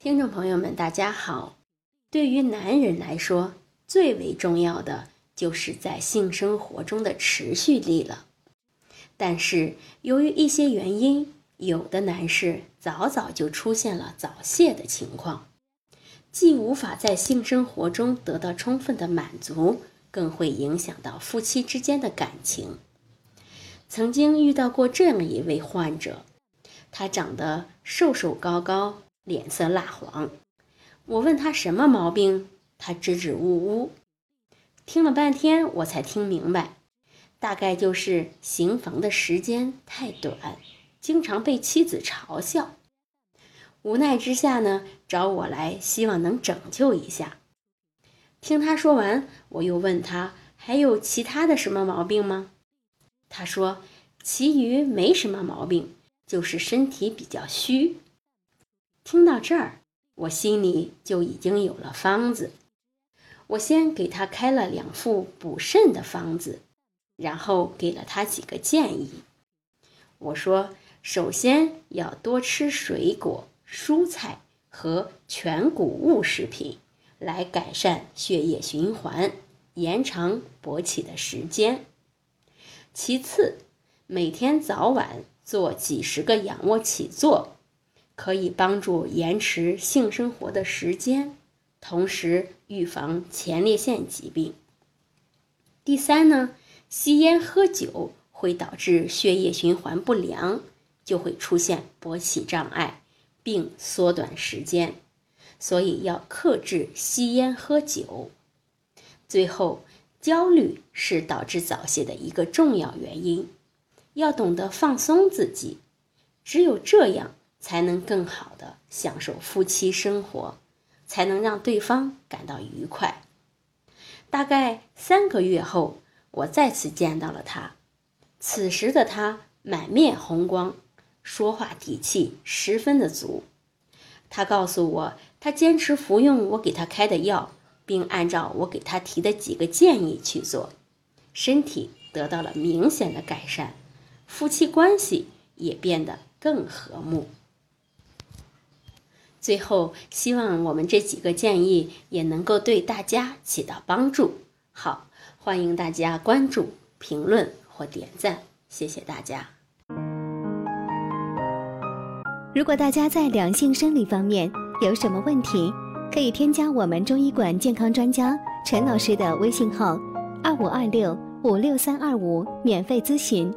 听众朋友们，大家好。对于男人来说，最为重要的就是在性生活中的持续力了。但是由于一些原因，有的男士早就出现了早泄的情况，既无法在性生活中得到充分的满足，更会影响到夫妻之间的感情。曾经遇到过这么一位患者，他长得瘦高高，脸色蜡黄。我问他什么毛病，他支支吾吾，听了半天我才听明白，大概就是行房的时间太短，经常被妻子嘲笑。无奈之下呢，找我来希望能拯救一下。听他说完，我又问他还有其他的什么毛病吗？他说其余没什么毛病，就是身体比较虚。听到这儿，我心里就已经有了方子。我先给他开了两副补肾的方子，然后给了他几个建议。我说，首先要多吃水果、蔬菜和全谷物食品，来改善血液循环，延长勃起的时间。其次，每天早晚做几十个仰卧起坐，可以帮助延迟性生活的时间，同时预防前列腺疾病。第三呢，吸烟喝酒会导致血液循环不良，就会出现勃起障碍，并缩短时间，所以要克制吸烟喝酒。最后，焦虑是导致早泄的一个重要原因，要懂得放松自己，只有这样才能更好地享受夫妻生活，才能让对方感到愉快。大概3个月后，我再次见到了他。此时的他满面红光，说话底气十分的足。他告诉我，他坚持服用我给他开的药，并按照我给他提的几个建议去做，身体得到了明显的改善，夫妻关系也变得更和睦。最后，希望我们这几个建议也能够对大家起到帮助。好，欢迎大家关注、评论或点赞，谢谢大家。如果大家在两性生理方面有什么问题，可以添加我们中医馆健康专家陈老师的微信号2526563325免费咨询。